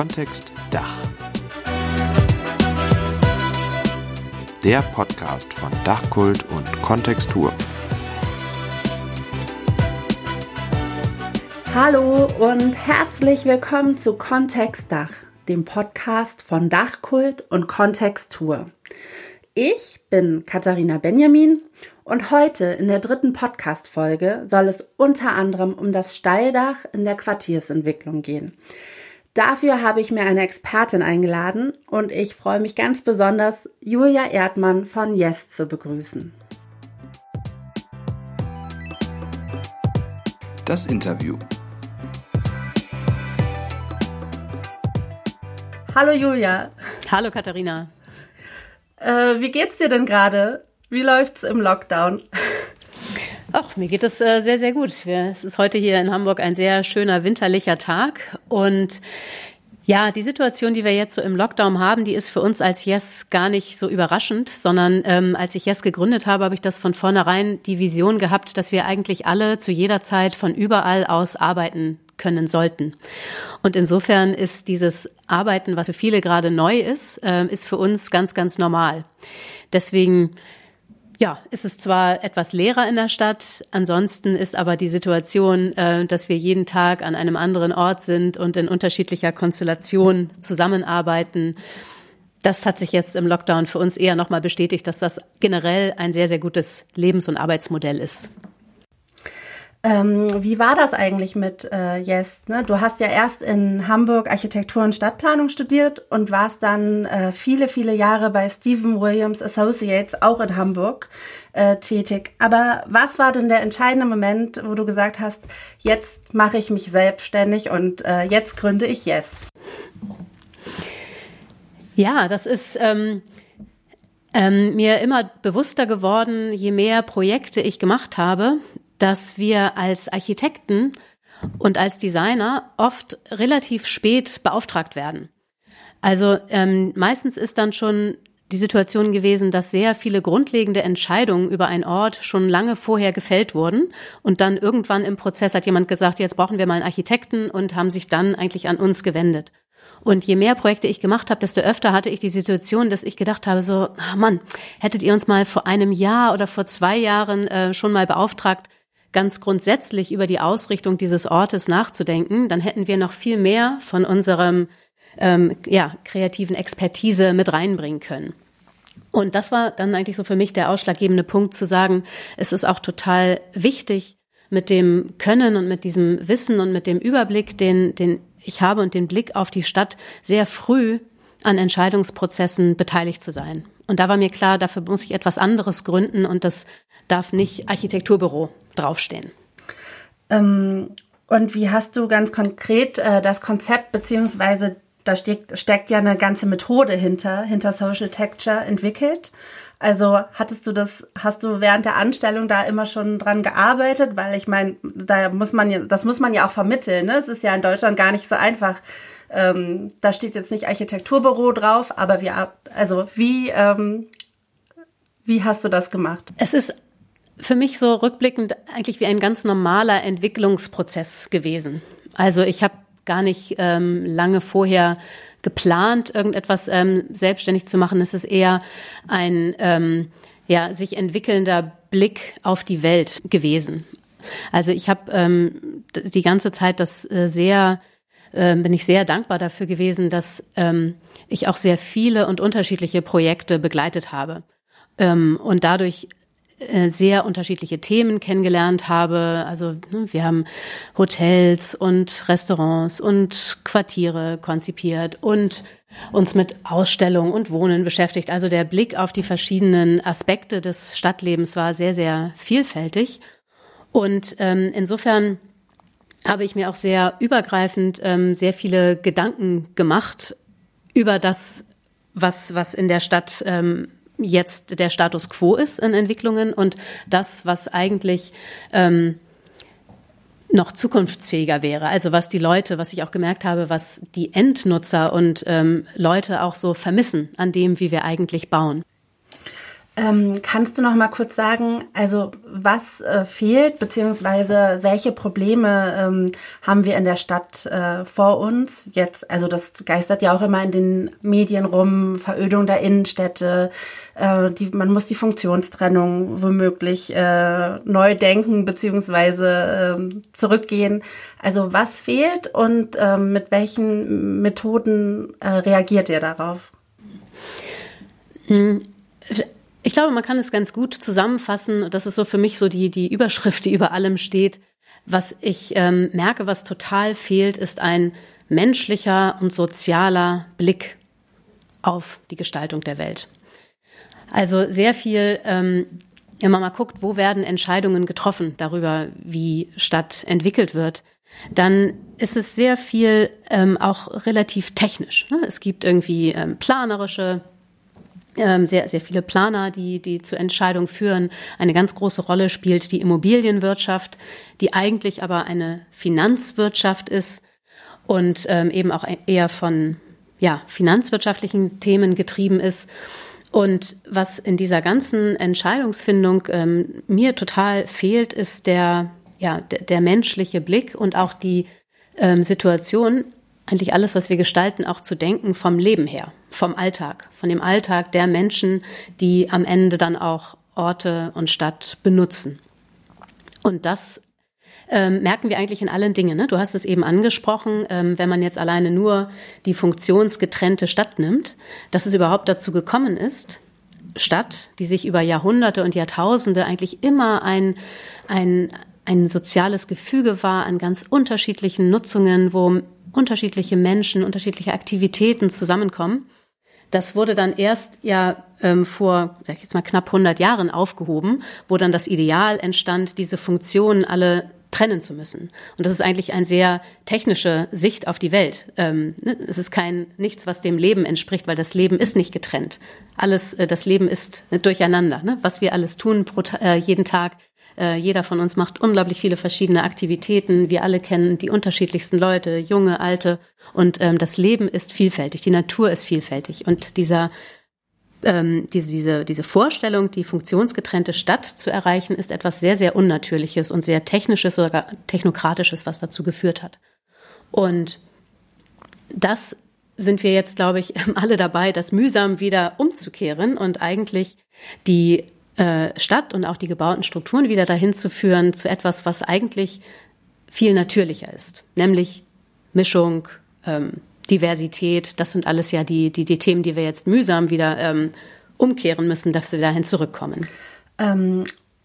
Kontext Dach. Der Podcast von Dachkult und Kontextur. Hallo und herzlich willkommen zu Kontext Dach, dem Podcast von Dachkult und Kontextur. Ich bin Katharina Benjamin und heute in der dritten Podcast-Folge soll es unter anderem um das Steildach in der Quartiersentwicklung gehen. Dafür habe ich mir eine Expertin eingeladen und ich freue mich ganz besonders, Julia Erdmann von Yes zu begrüßen. Das Interview. Hallo Julia. Hallo Katharina. Wie geht's dir denn gerade? Wie läuft's im Lockdown? Ach, mir geht es sehr, sehr gut. Es ist heute hier in Hamburg ein sehr schöner winterlicher Tag. Und ja, die Situation, die wir jetzt so im Lockdown haben, die ist für uns als Yes gar nicht so überraschend, sondern als ich Yes gegründet habe, habe ich das von vornherein die Vision gehabt, dass wir eigentlich alle zu jeder Zeit von überall aus arbeiten können sollten. Und insofern ist dieses Arbeiten, was für viele gerade neu ist, ist für uns ganz, ganz normal. Deswegen ja, ist es zwar etwas leerer in der Stadt, ansonsten ist aber die Situation, dass wir jeden Tag an einem anderen Ort sind und in unterschiedlicher Konstellation zusammenarbeiten. Das hat sich jetzt im Lockdown für uns eher nochmal bestätigt, dass das generell ein sehr, sehr gutes Lebens- und Arbeitsmodell ist. Wie war das eigentlich mit Yes? Ne? Du hast ja erst in Hamburg Architektur und Stadtplanung studiert und warst dann viele Jahre bei Stephen Williams Associates, auch in Hamburg, tätig. Aber was war denn der entscheidende Moment, wo du gesagt hast, jetzt mache ich mich selbstständig und jetzt gründe ich Yes? Ja, das ist mir immer bewusster geworden, je mehr Projekte ich gemacht habe, dass wir als Architekten und als Designer oft relativ spät beauftragt werden. Also meistens ist dann schon die Situation gewesen, dass sehr viele grundlegende Entscheidungen über einen Ort schon lange vorher gefällt wurden und dann irgendwann im Prozess hat jemand gesagt, jetzt brauchen wir mal einen Architekten und haben sich dann eigentlich an uns gewendet. Und je mehr Projekte ich gemacht habe, desto öfter hatte ich die Situation, dass ich gedacht habe, so, ach Mann, hättet ihr uns mal vor einem Jahr oder vor 2 Jahren schon mal beauftragt, ganz grundsätzlich über die Ausrichtung dieses Ortes nachzudenken, dann hätten wir noch viel mehr von unserem kreativen Expertise mit reinbringen können. Und das war dann eigentlich so für mich der ausschlaggebende Punkt zu sagen, es ist auch total wichtig, mit dem Können und mit diesem Wissen und mit dem Überblick, den ich habe und den Blick auf die Stadt, sehr früh an Entscheidungsprozessen beteiligt zu sein. Und da war mir klar, dafür muss ich etwas anderes gründen und das darf nicht Architekturbüro draufstehen. Und wie hast du ganz konkret das Konzept, beziehungsweise da steckt ja eine ganze Methode hinter Social Texture entwickelt? Also hast du während der Anstellung da immer schon dran gearbeitet? Weil ich meine, das muss man ja auch vermitteln, ne? Es ist ja in Deutschland gar nicht so einfach. Da steht jetzt nicht Architekturbüro drauf, aber wie hast du das gemacht? Es ist für mich so rückblickend eigentlich wie ein ganz normaler Entwicklungsprozess gewesen. Also ich habe gar nicht lange vorher geplant, irgendetwas selbstständig zu machen. Es ist eher ein sich entwickelnder Blick auf die Welt gewesen. Also ich habe die ganze Zeit bin ich sehr dankbar dafür gewesen, dass ich auch sehr viele und unterschiedliche Projekte begleitet habe und dadurch sehr unterschiedliche Themen kennengelernt habe. Also wir haben Hotels und Restaurants und Quartiere konzipiert und uns mit Ausstellungen und Wohnen beschäftigt. Also der Blick auf die verschiedenen Aspekte des Stadtlebens war sehr, sehr vielfältig. Und insofern habe ich mir auch sehr übergreifend sehr viele Gedanken gemacht über das, was in der Stadt jetzt der Status quo ist in Entwicklungen und das, was eigentlich noch zukunftsfähiger wäre. Also was ich auch gemerkt habe, was die Endnutzer und Leute auch so vermissen an dem, wie wir eigentlich bauen. Kannst du noch mal kurz sagen, also was fehlt, beziehungsweise welche Probleme haben wir in der Stadt vor uns jetzt? Also das geistert ja auch immer in den Medien rum, Verödung der Innenstädte, man muss die Funktionstrennung womöglich neu denken, beziehungsweise zurückgehen. Also was fehlt und mit welchen Methoden reagiert ihr darauf? Ich glaube, man kann es ganz gut zusammenfassen. Das ist so für mich so die Überschrift, die über allem steht. Was ich merke, was total fehlt, ist ein menschlicher und sozialer Blick auf die Gestaltung der Welt. Also sehr viel, wenn man mal guckt, wo werden Entscheidungen getroffen darüber, wie Stadt entwickelt wird, dann ist es sehr viel auch relativ technisch, ne? Es gibt irgendwie planerische sehr, sehr viele Planer, die zu Entscheidungen führen. Eine ganz große Rolle spielt die Immobilienwirtschaft, die eigentlich aber eine Finanzwirtschaft ist und eben auch eher von finanzwirtschaftlichen Themen getrieben ist. Und was in dieser ganzen Entscheidungsfindung mir total fehlt, ist der menschliche Blick und auch die Situation, eigentlich alles, was wir gestalten, auch zu denken vom Leben her, vom Alltag, von dem Alltag der Menschen, die am Ende dann auch Orte und Stadt benutzen. Und das merken wir eigentlich in allen Dingen, ne? Du hast es eben angesprochen, wenn man jetzt alleine nur die funktionsgetrennte Stadt nimmt, dass es überhaupt dazu gekommen ist, Stadt, die sich über Jahrhunderte und Jahrtausende eigentlich immer ein soziales Gefüge war, an ganz unterschiedlichen Nutzungen, wo unterschiedliche Menschen, unterschiedliche Aktivitäten zusammenkommen. Das wurde dann erst vor, sag ich jetzt mal, knapp 100 Jahren aufgehoben, wo dann das Ideal entstand, diese Funktionen alle trennen zu müssen. Und das ist eigentlich eine sehr technische Sicht auf die Welt. Es ist nichts, was dem Leben entspricht, weil das Leben ist nicht getrennt. Das Leben ist durcheinander, ne? Was wir alles tun jeden Tag. Jeder von uns macht unglaublich viele verschiedene Aktivitäten. Wir alle kennen die unterschiedlichsten Leute, junge, alte. Und das Leben ist vielfältig, die Natur ist vielfältig. Und diese Vorstellung, die funktionsgetrennte Stadt zu erreichen, ist etwas sehr, sehr Unnatürliches und sehr Technisches, sogar Technokratisches, was dazu geführt hat. Und das sind wir jetzt, glaube ich, alle dabei, das mühsam wieder umzukehren und eigentlich die Stadt und auch die gebauten Strukturen wieder dahin zu führen zu etwas, was eigentlich viel natürlicher ist, nämlich Mischung, Diversität. Das sind alles ja die Themen, die wir jetzt mühsam wieder umkehren müssen, dass wir dahin zurückkommen.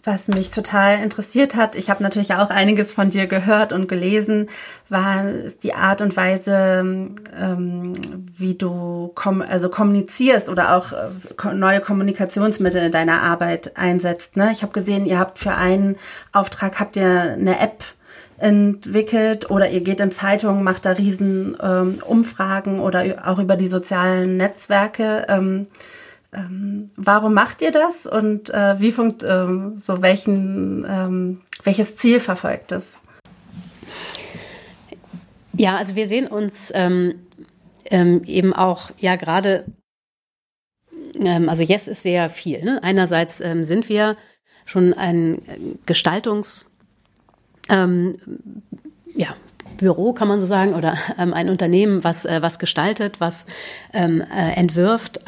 Was mich total interessiert hat, ich habe natürlich auch einiges von dir gehört und gelesen, war die Art und Weise, wie du kommunizierst oder auch neue Kommunikationsmittel in deiner Arbeit einsetzt, ne? Ich habe gesehen, ihr habt für einen Auftrag eine App entwickelt oder ihr geht in Zeitungen, macht da riesen Umfragen oder auch über die sozialen Netzwerke. Warum macht ihr das und welches Ziel verfolgt es? Ja, also wir sehen uns eben auch gerade, also Yes ist sehr viel, ne? Einerseits sind wir schon ein Gestaltungs Büro, kann man so sagen, oder ein Unternehmen, was gestaltet, was entwirft,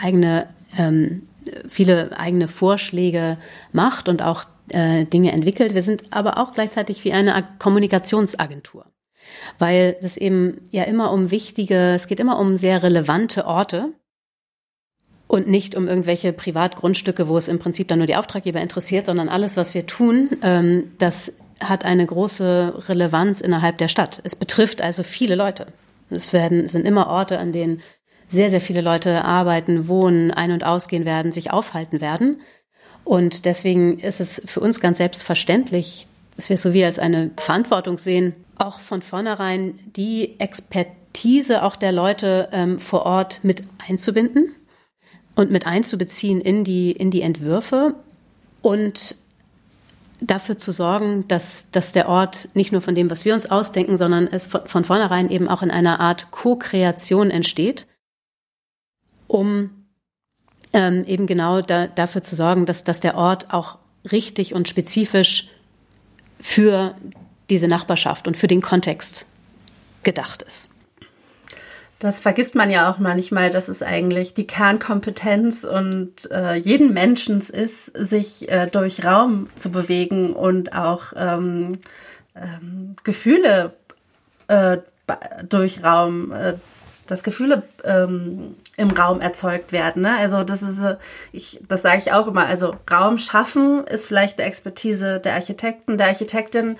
viele eigene Vorschläge macht und auch Dinge entwickelt. Wir sind aber auch gleichzeitig wie eine Kommunikationsagentur, weil es eben ja immer es geht immer um sehr relevante Orte und nicht um irgendwelche Privatgrundstücke, wo es im Prinzip dann nur die Auftraggeber interessiert, sondern alles, was wir tun, das hat eine große Relevanz innerhalb der Stadt. Es betrifft also viele Leute. Es sind immer Orte, an denen sehr, sehr viele Leute arbeiten, wohnen, ein- und ausgehen werden, sich aufhalten werden. Und deswegen ist es für uns ganz selbstverständlich, dass wir es so wie als eine Verantwortung sehen, auch von vornherein die Expertise auch der Leute vor Ort mit einzubinden und mit einzubeziehen in die Entwürfe und dafür zu sorgen, dass der Ort nicht nur von dem, was wir uns ausdenken, sondern es von vornherein eben auch in einer Art Co-Kreation entsteht, um eben genau dafür zu sorgen, dass der Ort auch richtig und spezifisch für diese Nachbarschaft und für den Kontext gedacht ist. Das vergisst man ja auch manchmal, dass es eigentlich die Kernkompetenz und jeden Menschens ist, sich durch Raum zu bewegen und auch Gefühle durch Raum, dass Gefühle im Raum erzeugt werden. Ne? Also das ist, das sage ich auch immer, also Raum schaffen ist vielleicht eine Expertise der Architekten, der Architektin,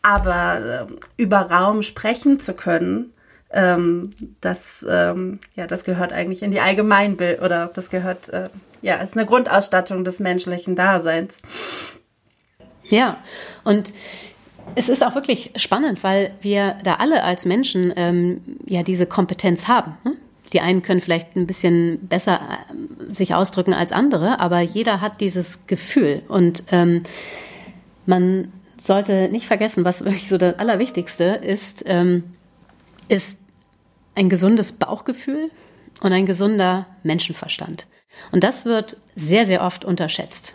aber über Raum sprechen zu können, das gehört eigentlich in die Allgemeinbildung, oder das gehört, ist eine Grundausstattung des menschlichen Daseins. Ja, und es ist auch wirklich spannend, weil wir da alle als Menschen diese Kompetenz haben. Ne? Die einen können vielleicht ein bisschen besser sich ausdrücken als andere, aber jeder hat dieses Gefühl. Und man sollte nicht vergessen, was wirklich so das Allerwichtigste ist ein gesundes Bauchgefühl und ein gesunder Menschenverstand. Und das wird sehr, sehr oft unterschätzt.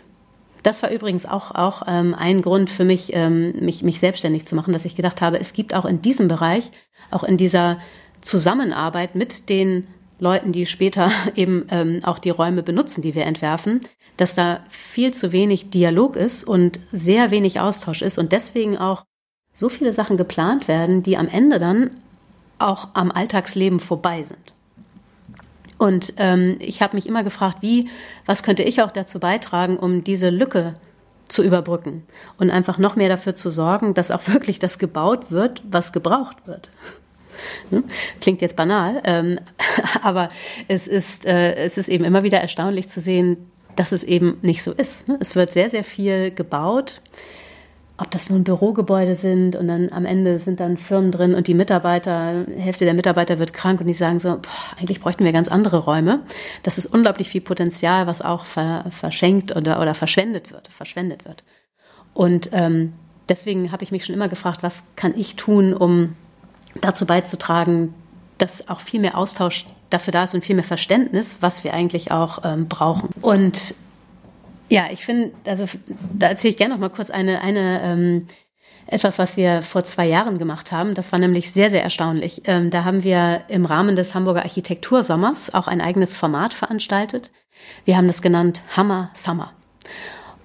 Das war übrigens auch ein Grund für mich, mich selbstständig zu machen, dass ich gedacht habe, es gibt auch in diesem Bereich, auch in dieser Zusammenarbeit mit den Leuten, die später eben auch die Räume benutzen, die wir entwerfen, dass da viel zu wenig Dialog ist und sehr wenig Austausch ist und deswegen auch so viele Sachen geplant werden, die am Ende dann auch am Alltagsleben vorbei sind. Und ich habe mich immer gefragt, was könnte ich auch dazu beitragen, um diese Lücke zu überbrücken und einfach noch mehr dafür zu sorgen, dass auch wirklich das gebaut wird, was gebraucht wird. Klingt jetzt banal, aber es ist eben immer wieder erstaunlich zu sehen, dass es eben nicht so ist. Es wird sehr, sehr viel gebaut, ob das nun Bürogebäude sind und dann am Ende sind dann Firmen drin und Hälfte der Mitarbeiter wird krank und die sagen so, eigentlich bräuchten wir ganz andere Räume. Das ist unglaublich viel Potenzial, was auch verschenkt oder verschwendet wird. Und deswegen habe ich mich schon immer gefragt, was kann ich tun, um dazu beizutragen, dass auch viel mehr Austausch dafür da ist und viel mehr Verständnis, was wir eigentlich auch brauchen. Und ja, ich finde, also da erzähle ich gerne noch mal kurz etwas, was wir vor 2 Jahren gemacht haben. Das war nämlich sehr, sehr erstaunlich. Da haben wir im Rahmen des Hamburger Architektursommers auch ein eigenes Format veranstaltet. Wir haben das genannt Hammer Summer.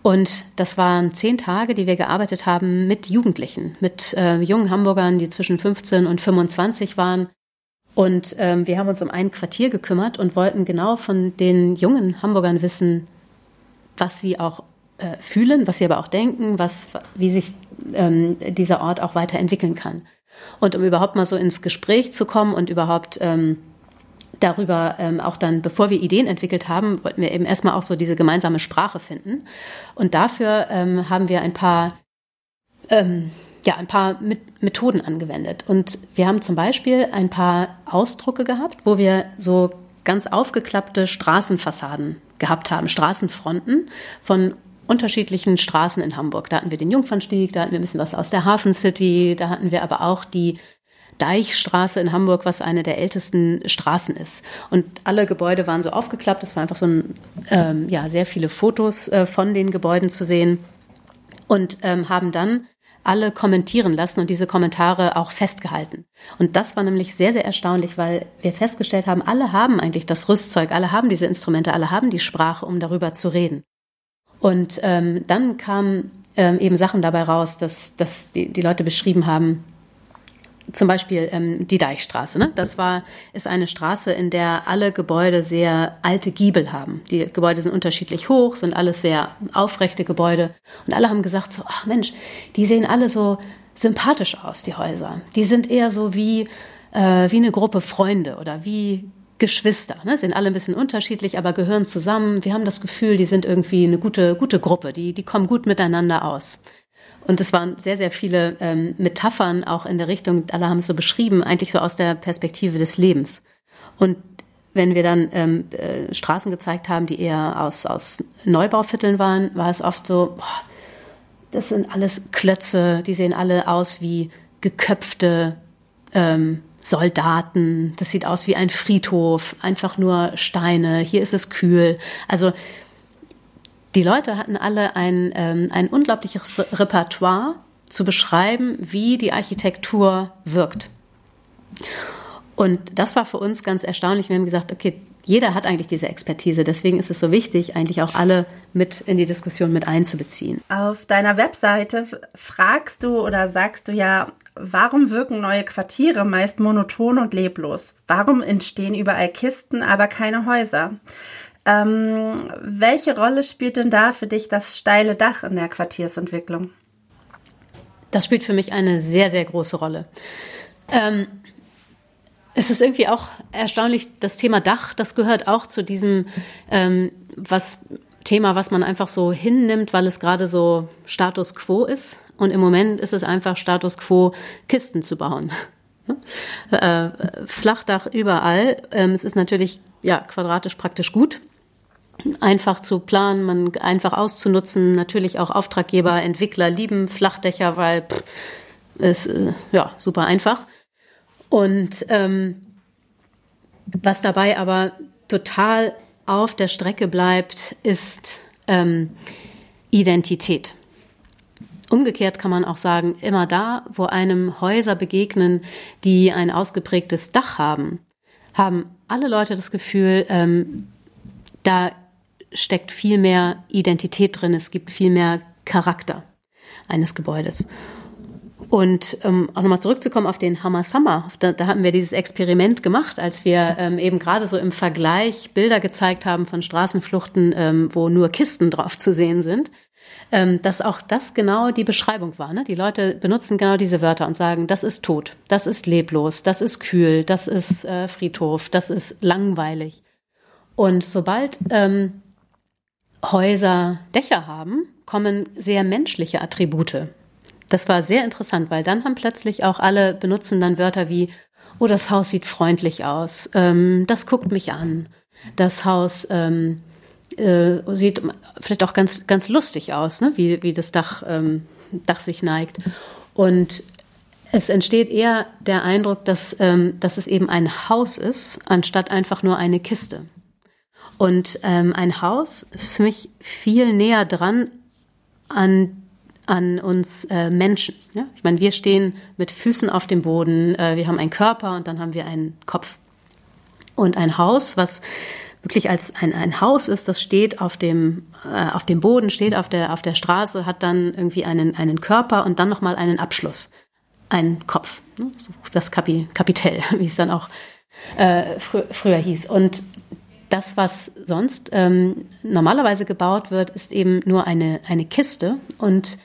Und das waren 10 Tage, die wir gearbeitet haben mit Jugendlichen, mit jungen Hamburgern, die zwischen 15 und 25 waren. Und wir haben uns um ein Quartier gekümmert und wollten genau von den jungen Hamburgern wissen, was sie auch fühlen, was sie aber auch denken, wie sich dieser Ort auch weiterentwickeln kann. Und um überhaupt mal so ins Gespräch zu kommen und überhaupt darüber auch dann, bevor wir Ideen entwickelt haben, wollten wir eben erstmal auch so diese gemeinsame Sprache finden. Und dafür haben wir ein paar Methoden angewendet. Und wir haben zum Beispiel ein paar Ausdrucke gehabt, wo wir so ganz aufgeklappte Straßenfassaden gehabt haben, Straßenfronten von unterschiedlichen Straßen in Hamburg. Da hatten wir den Jungfernstieg, da hatten wir ein bisschen was aus der Hafencity, da hatten wir aber auch die Deichstraße in Hamburg, was eine der ältesten Straßen ist. Und alle Gebäude waren so aufgeklappt, es war einfach so sehr viele Fotos von den Gebäuden zu sehen und haben dann alle kommentieren lassen und diese Kommentare auch festgehalten. Und das war nämlich sehr, sehr erstaunlich, weil wir festgestellt haben, alle haben eigentlich das Rüstzeug, alle haben diese Instrumente, alle haben die Sprache, um darüber zu reden. Und dann kamen eben Sachen dabei raus, dass die Leute beschrieben haben, zum Beispiel die Deichstraße. Ne? Das ist eine Straße, in der alle Gebäude sehr alte Giebel haben. Die Gebäude sind unterschiedlich hoch, sind alles sehr aufrechte Gebäude. Und alle haben gesagt so, ach Mensch, die sehen alle so sympathisch aus, die Häuser. Die sind eher so wie eine Gruppe Freunde oder wie Geschwister. Ne? Sind alle ein bisschen unterschiedlich, aber gehören zusammen. Wir haben das Gefühl, die sind irgendwie eine gute Gruppe. Die kommen gut miteinander aus. Und es waren sehr, sehr viele Metaphern auch in der Richtung, alle haben es so beschrieben, eigentlich so aus der Perspektive des Lebens. Und wenn wir dann Straßen gezeigt haben, die eher aus Neubauvierteln waren, war es oft so, das sind alles Klötze, die sehen alle aus wie geköpfte Soldaten, das sieht aus wie ein Friedhof, einfach nur Steine, hier ist es kühl. Also die Leute hatten alle ein unglaubliches Repertoire zu beschreiben, wie die Architektur wirkt. Und das war für uns ganz erstaunlich. Wir haben gesagt, okay, jeder hat eigentlich diese Expertise. Deswegen ist es so wichtig, eigentlich auch alle mit in die Diskussion mit einzubeziehen. Auf deiner Webseite fragst du oder sagst du ja, warum wirken neue Quartiere meist monoton und leblos? Warum entstehen überall Kisten, aber keine Häuser? Welche Rolle spielt denn da für dich das steile Dach in der Quartiersentwicklung? Das spielt für mich eine sehr, sehr große Rolle. Es ist irgendwie auch erstaunlich, das Thema Dach, das gehört auch zu diesem Thema, was man einfach so hinnimmt, weil es gerade so Status Quo ist. Und im Moment ist es einfach Status Quo, Kisten zu bauen. Flachdach überall. Es ist natürlich ja quadratisch praktisch gut, einfach zu planen, man einfach auszunutzen. Natürlich auch Auftraggeber, Entwickler lieben Flachdächer, weil es ja super einfach. Und was dabei aber total auf der Strecke bleibt, ist Identität. Umgekehrt kann man auch sagen, immer da, wo einem Häuser begegnen, die ein ausgeprägtes Dach haben, haben alle Leute das Gefühl, da steckt viel mehr Identität drin, es gibt viel mehr Charakter eines Gebäudes. Und auch nochmal zurückzukommen auf den Hammer Summer, da haben wir dieses Experiment gemacht, als wir eben gerade so im Vergleich Bilder gezeigt haben von Straßenfluchten, wo nur Kisten drauf zu sehen sind, dass auch das genau die Beschreibung war. Ne? Die Leute benutzen genau diese Wörter und sagen, das ist tot, das ist leblos, das ist kühl, das ist Friedhof, das ist langweilig. Und sobald Häuser Dächer haben, kommen sehr menschliche Attribute. Das war sehr interessant, weil dann haben plötzlich auch alle benutzen dann Wörter wie, oh, das Haus sieht freundlich aus, das guckt mich an, das Haus sieht vielleicht auch ganz, ganz lustig aus, ne? Wie das Dach sich neigt. Und es entsteht eher der Eindruck, dass es eben ein Haus ist, anstatt einfach nur eine Kiste. Und ein Haus ist für mich viel näher dran an uns Menschen. Ja? Ich meine, wir stehen mit Füßen auf dem Boden, wir haben einen Körper und dann haben wir einen Kopf. Und ein Haus, was wirklich als ein Haus ist, das steht auf dem Boden, steht auf der Straße, hat dann irgendwie einen Körper und dann nochmal einen Abschluss, einen Kopf. Ne? Das Kapitell, wie es dann auch früher hieß. Und das, was sonst normalerweise gebaut wird, ist eben nur eine Kiste und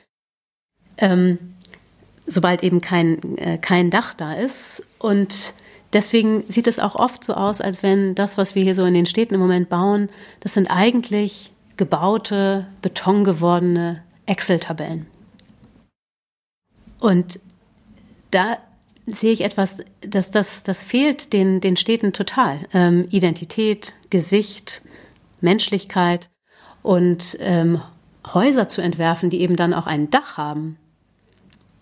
sobald eben kein Dach da ist. Und deswegen sieht es auch oft so aus, als wenn das, was wir hier so in den Städten im Moment bauen, das sind eigentlich gebaute, betongewordene Excel-Tabellen. Und da sehe ich etwas, das fehlt den Städten total. Identität, Gesicht, Menschlichkeit und Häuser zu entwerfen, die eben dann auch ein Dach haben.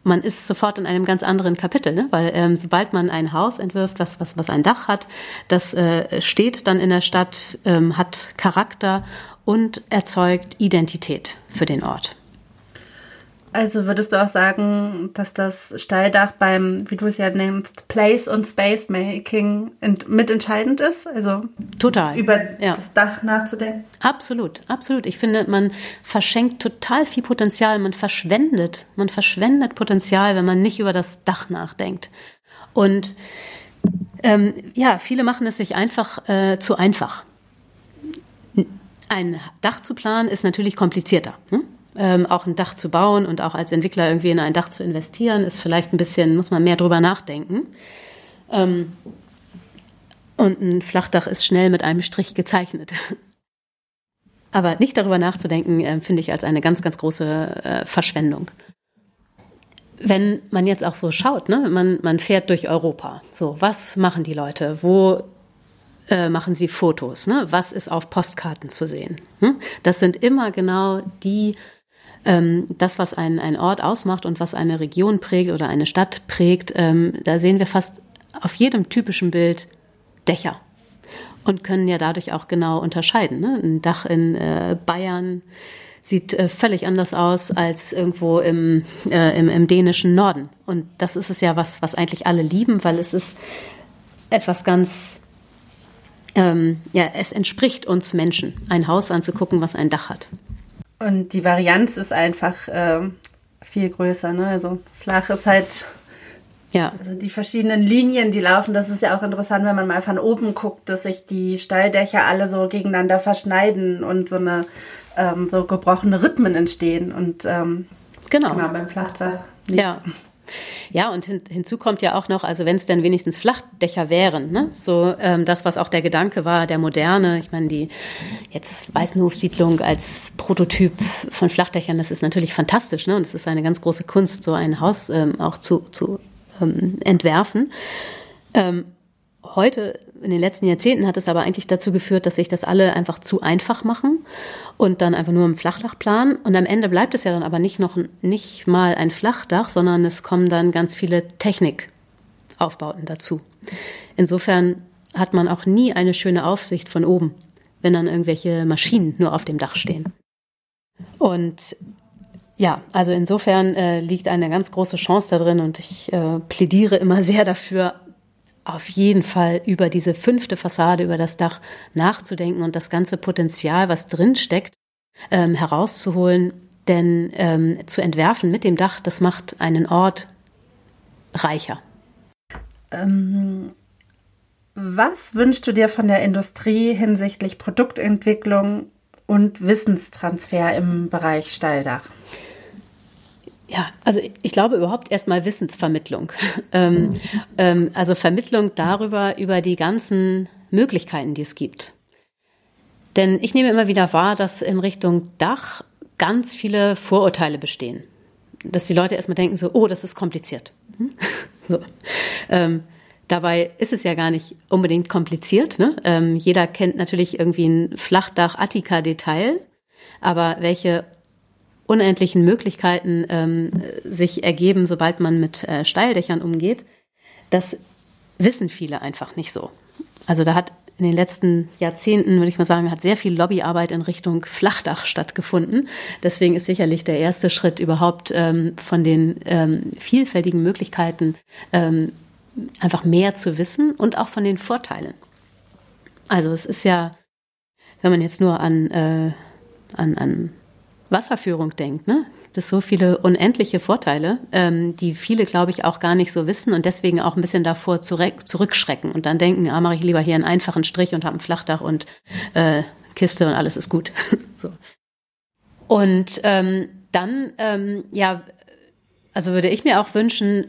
Man ist sofort in einem ganz anderen Kapitel, ne? Weil sobald man ein Haus entwirft, was ein Dach hat, das steht dann in der Stadt, hat Charakter und erzeugt Identität für den Ort. Also würdest du auch sagen, dass das Steildach beim, wie du es ja nennst, Place- und Space-Making mitentscheidend ist? Also total. Über das Dach nachzudenken? Absolut, absolut. Ich finde, man verschenkt total viel Potenzial, man verschwendet Potenzial, wenn man nicht über das Dach nachdenkt. Und viele machen es sich einfach zu einfach. Ein Dach zu planen ist natürlich komplizierter, ne? Auch ein Dach zu bauen und auch als Entwickler irgendwie in ein Dach zu investieren, ist vielleicht ein bisschen, muss man mehr drüber nachdenken. Und ein Flachdach ist schnell mit einem Strich gezeichnet. Aber nicht darüber nachzudenken, finde ich als eine ganz, ganz große Verschwendung. Wenn man jetzt auch so schaut, ne? Man fährt durch Europa. So, was machen die Leute? Wo machen sie Fotos? Ne? Was ist auf Postkarten zu sehen? Hm? Das sind immer genau die das, was ein Ort ausmacht und was eine Region prägt oder eine Stadt prägt, da sehen wir fast auf jedem typischen Bild Dächer und können ja dadurch auch genau unterscheiden. Ne? Ein Dach in Bayern sieht völlig anders aus als irgendwo im dänischen Norden. Und das ist es ja, was eigentlich alle lieben, weil es ist etwas ganz, es entspricht uns Menschen, ein Haus anzugucken, was ein Dach hat. Und die Varianz ist einfach viel größer, ne? Also flach ist halt, ja. Also die verschiedenen Linien, die laufen, das ist ja auch interessant, wenn man mal von oben guckt, dass sich die Steildächer alle so gegeneinander verschneiden und so eine so gebrochene Rhythmen entstehen und genau beim Flachdach nicht. Ja. Ja, und hinzu kommt ja auch noch, also wenn es denn wenigstens Flachdächer wären, ne? So das, was auch der Gedanke war, der moderne, ich meine, die jetzt Weißenhof-Siedlung als Prototyp von Flachdächern, das ist natürlich fantastisch, ne? Und es ist eine ganz große Kunst, so ein Haus auch zu entwerfen. Heute, in den letzten Jahrzehnten, hat es aber eigentlich dazu geführt, dass sich das alle einfach zu einfach machen und dann einfach nur im Flachdach planen. Und am Ende bleibt es ja dann aber nicht mal ein Flachdach, sondern es kommen dann ganz viele Technikaufbauten dazu. Insofern hat man auch nie eine schöne Aufsicht von oben, wenn dann irgendwelche Maschinen nur auf dem Dach stehen. Und ja, also insofern liegt eine ganz große Chance da drin und ich plädiere immer sehr dafür, auf jeden Fall über diese fünfte Fassade, über das Dach nachzudenken und das ganze Potenzial, was drin steckt, herauszuholen. Denn zu entwerfen mit dem Dach, das macht einen Ort reicher. Was wünschst du dir von der Industrie hinsichtlich Produktentwicklung und Wissenstransfer im Bereich Steildach? Ja, also ich glaube überhaupt erstmal Wissensvermittlung. Also Vermittlung darüber, über die ganzen Möglichkeiten, die es gibt. Denn ich nehme immer wieder wahr, dass in Richtung Dach ganz viele Vorurteile bestehen. Dass die Leute erstmal denken so, oh, das ist kompliziert. So. Dabei ist es ja gar nicht unbedingt kompliziert. Ne? Jeder kennt natürlich irgendwie ein Flachdach-Attika-Detail, aber welche unendlichen Möglichkeiten sich ergeben, sobald man mit Steildächern umgeht, das wissen viele einfach nicht so. Also da hat in den letzten Jahrzehnten, würde ich mal sagen, hat sehr viel Lobbyarbeit in Richtung Flachdach stattgefunden. Deswegen ist sicherlich der erste Schritt überhaupt von den vielfältigen Möglichkeiten einfach mehr zu wissen und auch von den Vorteilen. Also es ist ja, wenn man jetzt nur an Wasserführung denkt, ne? Das so viele unendliche Vorteile, die viele, glaube ich, auch gar nicht so wissen und deswegen auch ein bisschen davor zurückschrecken und dann denken, mache ich lieber hier einen einfachen Strich und habe ein Flachdach und Kiste und alles ist gut. So. Und also würde ich mir auch wünschen,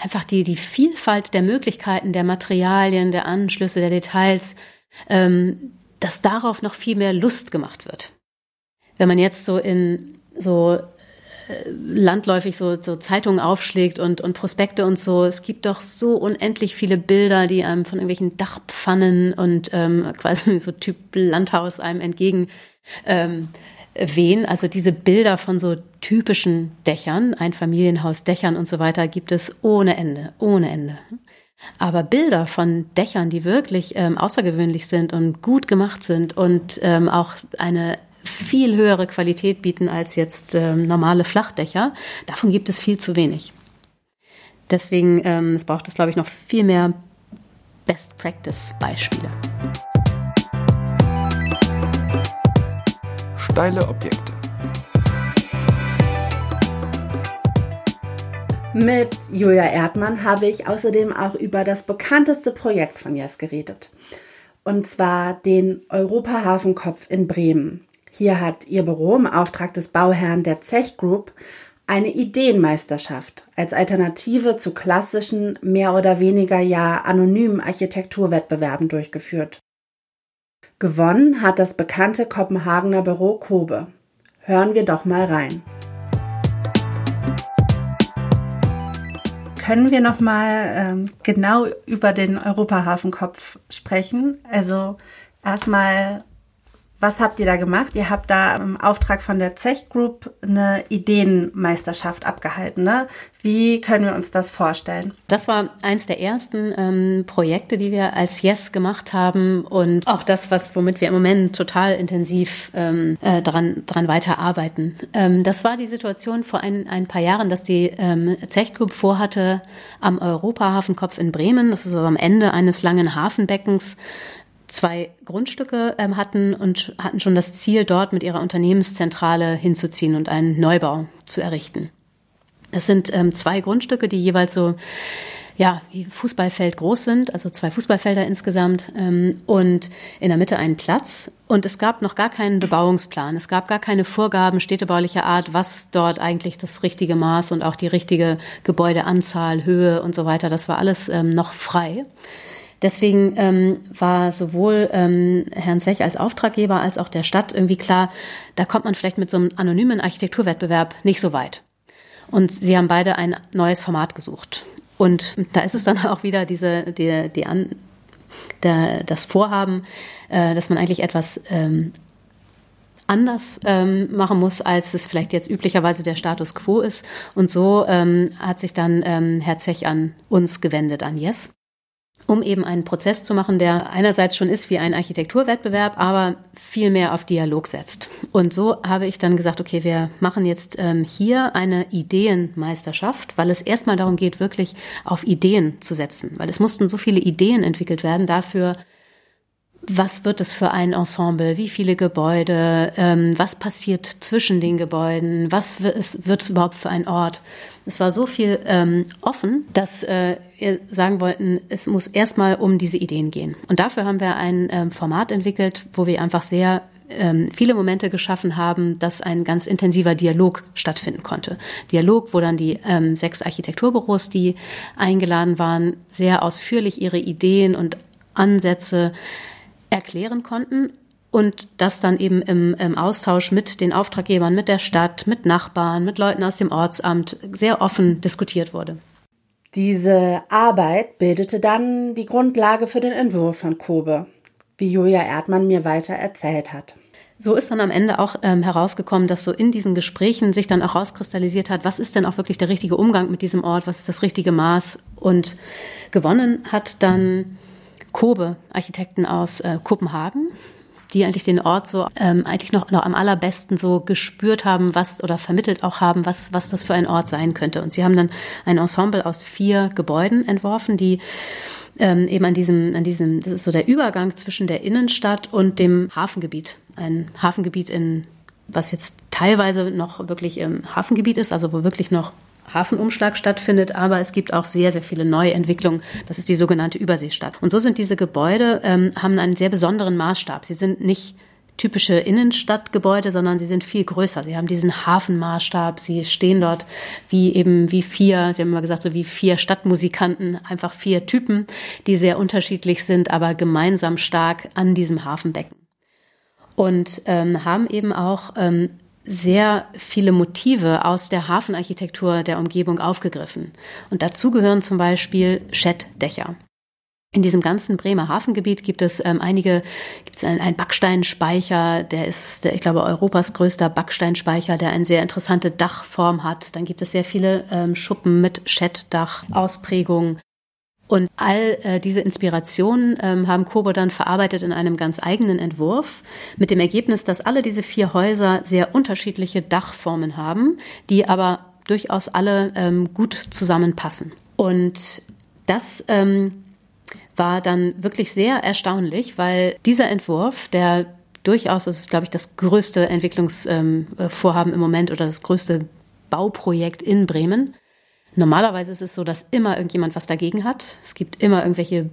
einfach die Vielfalt der Möglichkeiten, der Materialien, der Anschlüsse, der Details, dass darauf noch viel mehr Lust gemacht wird. Wenn man jetzt so landläufig so Zeitungen aufschlägt und Prospekte und so, es gibt doch so unendlich viele Bilder, die einem von irgendwelchen Dachpfannen und quasi so Typ Landhaus einem entgegen wehen. Also diese Bilder von so typischen Dächern, Einfamilienhausdächern und so weiter, gibt es ohne Ende, ohne Ende. Aber Bilder von Dächern, die wirklich außergewöhnlich sind und gut gemacht sind und auch eine viel höhere Qualität bieten als jetzt normale Flachdächer. Davon gibt es viel zu wenig. Deswegen braucht es, glaube ich, noch viel mehr Best-Practice-Beispiele. Steile Objekte. Mit Julia Erdmann habe ich außerdem auch über das bekannteste Projekt von Yes geredet. Und zwar den Europa-Hafenkopf in Bremen. Hier hat ihr Büro im Auftrag des Bauherrn der Zech Group eine Ideenmeisterschaft als Alternative zu klassischen, mehr oder weniger ja anonymen Architekturwettbewerben durchgeführt. Gewonnen hat das bekannte Kopenhagener Büro Kobe. Hören wir doch mal rein. Können wir noch mal genau über den Europa-Hafenkopf sprechen? Also erstmal, Was habt ihr da gemacht? Ihr habt da im Auftrag von der Zech Group eine Ideenmeisterschaft abgehalten, ne? Wie können wir uns das vorstellen? Das war eins der ersten Projekte, die wir als Yes gemacht haben und auch das, womit wir im Moment total intensiv dran weiterarbeiten. Das war die Situation vor ein paar Jahren, dass die Zech Group vorhatte, am Europa-Hafenkopf in Bremen, das ist also am Ende eines langen Hafenbeckens, 2 Grundstücke hatten und hatten schon das Ziel, dort mit ihrer Unternehmenszentrale hinzuziehen und einen Neubau zu errichten. Das sind 2 Grundstücke, die jeweils so, ja, wie Fußballfeld groß sind, also 2 Fußballfelder insgesamt, und in der Mitte einen Platz. Und es gab noch gar keinen Bebauungsplan. Es gab gar keine Vorgaben städtebaulicher Art, was dort eigentlich das richtige Maß und auch die richtige Gebäudeanzahl, Höhe und so weiter, das war alles noch frei. Deswegen war sowohl Herrn Zech als Auftraggeber als auch der Stadt irgendwie klar, da kommt man vielleicht mit so einem anonymen Architekturwettbewerb nicht so weit. Und sie haben beide ein neues Format gesucht. Und da ist es dann auch wieder das Vorhaben, dass man eigentlich etwas anders machen muss, als es vielleicht jetzt üblicherweise der Status quo ist. Und so hat sich dann Herr Zech an uns gewendet, an Yes, um eben einen Prozess zu machen, der einerseits schon ist wie ein Architekturwettbewerb, aber viel mehr auf Dialog setzt. Und so habe ich dann gesagt, okay, wir machen jetzt hier eine Ideenmeisterschaft, weil es erstmal darum geht, wirklich auf Ideen zu setzen. Weil es mussten so viele Ideen entwickelt werden dafür, was wird es für ein Ensemble, wie viele Gebäude, was passiert zwischen den Gebäuden, was wird es überhaupt für ein Ort. Es war so viel offen, dass wir sagen wollten, es muss erstmal um diese Ideen gehen. Und dafür haben wir ein Format entwickelt, wo wir einfach sehr viele Momente geschaffen haben, dass ein ganz intensiver Dialog stattfinden konnte. Dialog, wo dann die 6 Architekturbüros, die eingeladen waren, sehr ausführlich ihre Ideen und Ansätze erklären konnten und das dann eben im Austausch mit den Auftraggebern, mit der Stadt, mit Nachbarn, mit Leuten aus dem Ortsamt sehr offen diskutiert wurde. Diese Arbeit bildete dann die Grundlage für den Entwurf von Kobe, wie Julia Erdmann mir weiter erzählt hat. So ist dann am Ende auch herausgekommen, dass so in diesen Gesprächen sich dann auch rauskristallisiert hat, was ist denn auch wirklich der richtige Umgang mit diesem Ort, was ist das richtige Maß, und gewonnen hat dann Kobe, Architekten aus Kopenhagen, die eigentlich den Ort so eigentlich noch am allerbesten so gespürt haben, was oder vermittelt auch haben, was das für ein Ort sein könnte. Und sie haben dann ein Ensemble aus 4 Gebäuden entworfen, die eben an diesem, das ist so der Übergang zwischen der Innenstadt und dem Hafengebiet. Ein Hafengebiet, was jetzt teilweise noch wirklich im Hafengebiet ist, also wo wirklich noch Hafenumschlag stattfindet, aber es gibt auch sehr, sehr viele neue Entwicklungen. Das ist die sogenannte Überseestadt. Und so sind diese Gebäude, haben einen sehr besonderen Maßstab. Sie sind nicht typische Innenstadtgebäude, sondern sie sind viel größer. Sie haben diesen Hafenmaßstab, sie stehen dort sie haben immer gesagt, so wie 4 Stadtmusikanten, einfach 4 Typen, die sehr unterschiedlich sind, aber gemeinsam stark an diesem Hafenbecken. Und haben eben auch sehr viele Motive aus der Hafenarchitektur der Umgebung aufgegriffen. Und dazu gehören zum Beispiel Schettdächer. In diesem ganzen Bremer Hafengebiet gibt es einen Backsteinspeicher, der ist, ich glaube, Europas größter Backsteinspeicher, der eine sehr interessante Dachform hat. Dann gibt es sehr viele Schuppen mit Schettdach-Ausprägungen. Und all diese Inspirationen haben Kobe dann verarbeitet in einem ganz eigenen Entwurf, mit dem Ergebnis, dass alle diese 4 Häuser sehr unterschiedliche Dachformen haben, die aber durchaus alle gut zusammenpassen. Und das war dann wirklich sehr erstaunlich, weil dieser Entwurf, der durchaus, das ist, glaube ich, das größte Entwicklungsvorhaben im Moment oder das größte Bauprojekt in Bremen. Normalerweise ist es so, dass immer irgendjemand was dagegen hat. Es gibt immer irgendwelche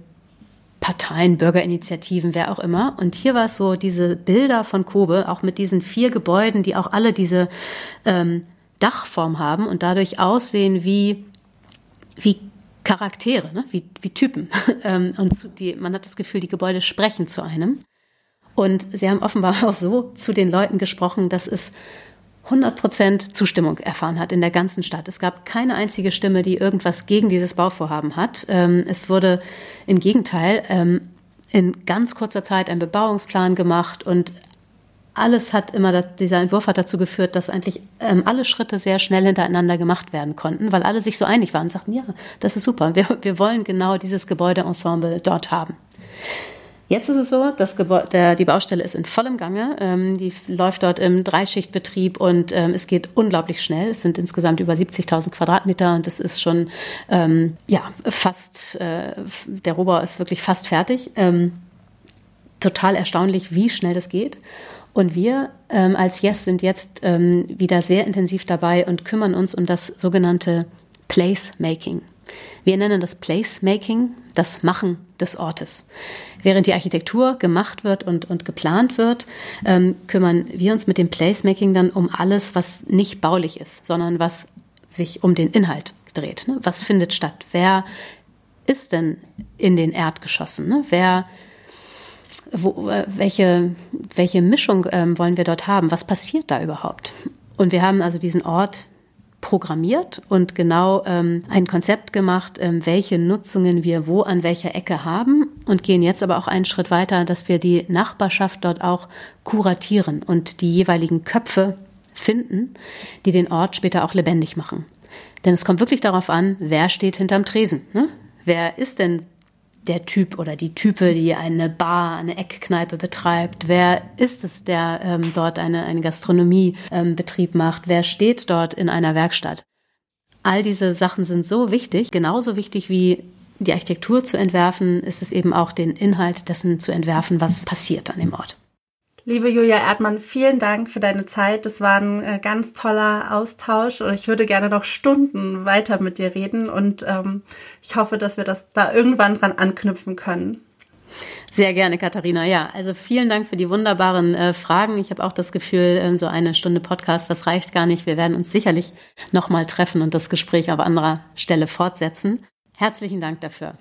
Parteien, Bürgerinitiativen, wer auch immer. Und hier war es so, diese Bilder von Kobe, auch mit diesen 4 Gebäuden, die auch alle diese Dachform haben und dadurch aussehen wie Charaktere, ne? wie Typen. Und man hat das Gefühl, die Gebäude sprechen zu einem. Und sie haben offenbar auch so zu den Leuten gesprochen, dass es 100% Zustimmung erfahren hat in der ganzen Stadt. Es gab keine einzige Stimme, die irgendwas gegen dieses Bauvorhaben hat. Es wurde im Gegenteil in ganz kurzer Zeit ein Bebauungsplan gemacht und alles hat immer, dieser Entwurf hat dazu geführt, dass eigentlich alle Schritte sehr schnell hintereinander gemacht werden konnten, weil alle sich so einig waren und sagten, ja, das ist super, wir wollen genau dieses Gebäudeensemble dort haben. Jetzt ist es so, die Baustelle ist in vollem Gange, die läuft dort im Dreischichtbetrieb und es geht unglaublich schnell. Es sind insgesamt über 70.000 Quadratmeter und es ist schon, der Rohbau ist wirklich fast fertig. Total erstaunlich, wie schnell das geht. Und wir als Yes sind jetzt wieder sehr intensiv dabei und kümmern uns um das sogenannte Placemaking. Wir nennen das Placemaking das Machen des Ortes. Während die Architektur gemacht wird und geplant wird, kümmern wir uns mit dem Placemaking dann um alles, was nicht baulich ist, sondern was sich um den Inhalt dreht. Ne? Was findet statt? Wer ist denn in den Erdgeschossen? Ne? Welche Mischung wollen wir dort haben? Was passiert da überhaupt? Und wir haben also diesen Ort programmiert und genau ein Konzept gemacht, welche Nutzungen wir wo an welcher Ecke haben und gehen jetzt aber auch einen Schritt weiter, dass wir die Nachbarschaft dort auch kuratieren und die jeweiligen Köpfe finden, die den Ort später auch lebendig machen. Denn es kommt wirklich darauf an, wer steht hinterm Tresen, ne? Wer ist denn der Typ oder die Type, die eine Bar, eine Eckkneipe betreibt? Wer ist es, der dort einen Gastronomiebetrieb macht? Wer steht dort in einer Werkstatt? All diese Sachen sind so wichtig. Genauso wichtig wie die Architektur zu entwerfen, ist es eben auch den Inhalt dessen zu entwerfen, was passiert an dem Ort. Liebe Julia Erdmann, vielen Dank für deine Zeit. Das war ein ganz toller Austausch und ich würde gerne noch Stunden weiter mit dir reden und ich hoffe, dass wir da irgendwann dran anknüpfen können. Sehr gerne, Katharina. Ja, also vielen Dank für die wunderbaren Fragen. Ich habe auch das Gefühl, so eine Stunde Podcast, das reicht gar nicht. Wir werden uns sicherlich nochmal treffen und das Gespräch auf anderer Stelle fortsetzen. Herzlichen Dank dafür.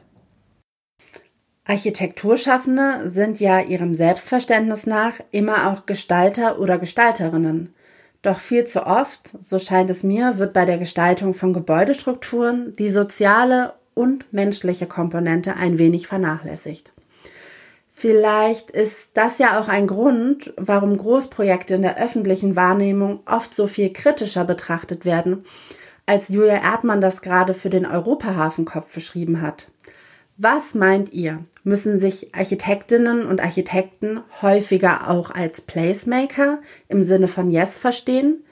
Architekturschaffende sind ja ihrem Selbstverständnis nach immer auch Gestalter oder Gestalterinnen. Doch viel zu oft, so scheint es mir, wird bei der Gestaltung von Gebäudestrukturen die soziale und menschliche Komponente ein wenig vernachlässigt. Vielleicht ist das ja auch ein Grund, warum Großprojekte in der öffentlichen Wahrnehmung oft so viel kritischer betrachtet werden, als Julia Erdmann das gerade für den Europa-Hafenkopf beschrieben hat. Was meint ihr? Müssen sich Architektinnen und Architekten häufiger auch als Placemaker im Sinne von Yes verstehen?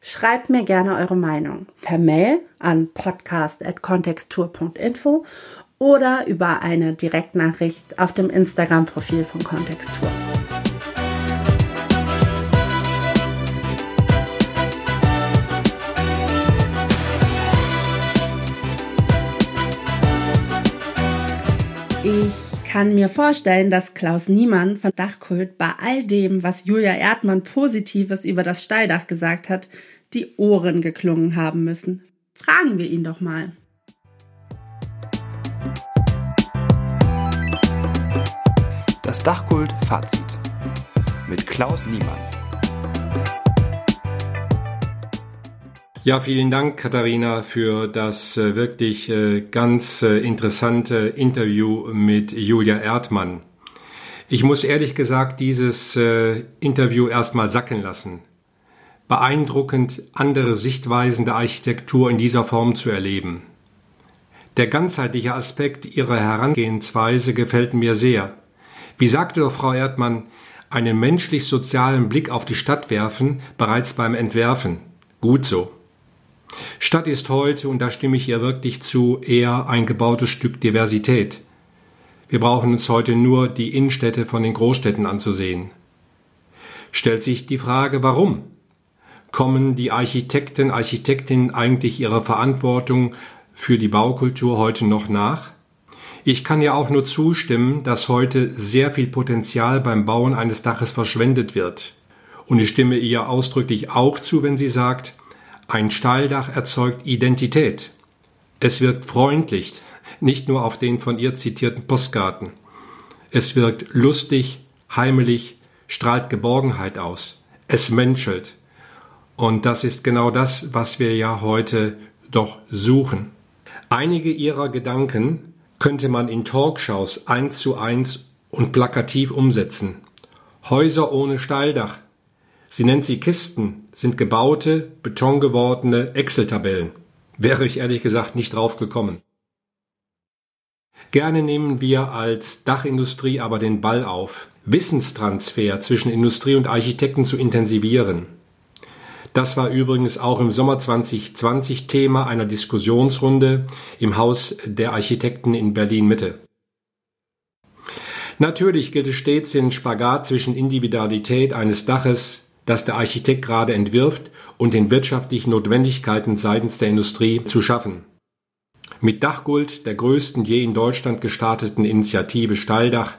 Schreibt mir gerne eure Meinung per Mail an podcast@kontextur.info oder über eine Direktnachricht auf dem Instagram-Profil von Kontextur. Ich kann mir vorstellen, dass Klaus Niemann von Dachkult bei all dem, was Julia Erdmann Positives über das Steildach gesagt hat, die Ohren geklungen haben müssen. Fragen wir ihn doch mal. Das Dachkult-Fazit mit Klaus Niemann. Ja, vielen Dank, Katharina, für das wirklich ganz interessante Interview mit Julia Erdmann. Ich muss ehrlich gesagt dieses Interview erstmal sacken lassen. Beeindruckend, andere Sichtweisen der Architektur in dieser Form zu erleben. Der ganzheitliche Aspekt ihrer Herangehensweise gefällt mir sehr. Wie sagte doch Frau Erdmann, einen menschlich-sozialen Blick auf die Stadt werfen, bereits beim Entwerfen. Gut so. Stadt ist heute, und da stimme ich ihr wirklich zu, eher ein gebautes Stück Diversität. Wir brauchen uns heute nur die Innenstädte von den Großstädten anzusehen. Stellt sich die Frage, warum? Kommen die Architekten, Architektinnen eigentlich ihrer Verantwortung für die Baukultur heute noch nach? Ich kann ja auch nur zustimmen, dass heute sehr viel Potenzial beim Bauen eines Daches verschwendet wird. Und ich stimme ihr ausdrücklich auch zu, wenn sie sagt, ein Steildach erzeugt Identität. Es wirkt freundlich, nicht nur auf den von ihr zitierten Postkarten. Es wirkt lustig, heimelig, strahlt Geborgenheit aus. Es menschelt. Und das ist genau das, was wir ja heute doch suchen. Einige ihrer Gedanken könnte man in Talkshows 1:1 und plakativ umsetzen. Häuser ohne Steildach, Sie nennt sie Kisten, sind gebaute, betongewordene Excel-Tabellen. Wäre ich ehrlich gesagt nicht drauf gekommen. Gerne nehmen wir als Dachindustrie aber den Ball auf, Wissenstransfer zwischen Industrie und Architekten zu intensivieren. Das war übrigens auch im Sommer 2020 Thema einer Diskussionsrunde im Haus der Architekten in Berlin-Mitte. Natürlich gilt es stets, den Spagat zwischen Individualität eines Daches, das der Architekt gerade entwirft, und den wirtschaftlichen Notwendigkeiten seitens der Industrie zu schaffen. Mit Dachkult, der größten je in Deutschland gestarteten Initiative Steildach,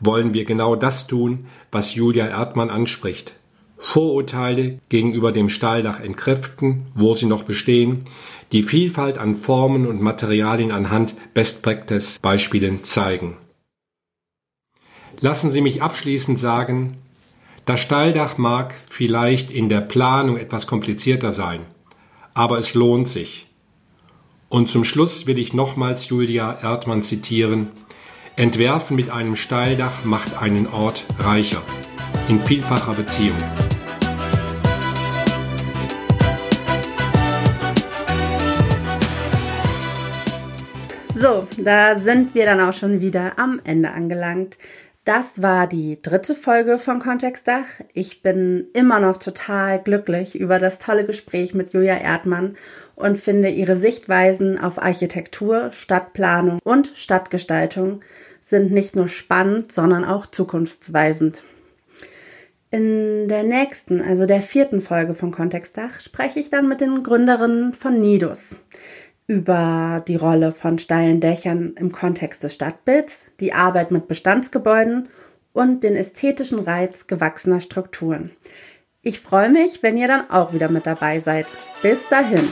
wollen wir genau das tun, was Julia Erdmann anspricht. Vorurteile gegenüber dem Steildach entkräften, wo sie noch bestehen, die Vielfalt an Formen und Materialien anhand Best-Practice-Beispielen zeigen. Lassen Sie mich abschließend sagen, das Steildach mag vielleicht in der Planung etwas komplizierter sein, aber es lohnt sich. Und zum Schluss will ich nochmals Julia Erdmann zitieren: Entwerfen mit einem Steildach macht einen Ort reicher, in vielfacher Beziehung. So, da sind wir dann auch schon wieder am Ende angelangt. Das war die 3. Folge von Kontext Dach. Ich bin immer noch total glücklich über das tolle Gespräch mit Julia Erdmann und finde ihre Sichtweisen auf Architektur, Stadtplanung und Stadtgestaltung sind nicht nur spannend, sondern auch zukunftsweisend. In der nächsten, also der 4. Folge von Kontext Dach, spreche ich dann mit den Gründerinnen von NIDUS über die Rolle von steilen Dächern im Kontext des Stadtbilds, die Arbeit mit Bestandsgebäuden und den ästhetischen Reiz gewachsener Strukturen. Ich freue mich, wenn ihr dann auch wieder mit dabei seid. Bis dahin!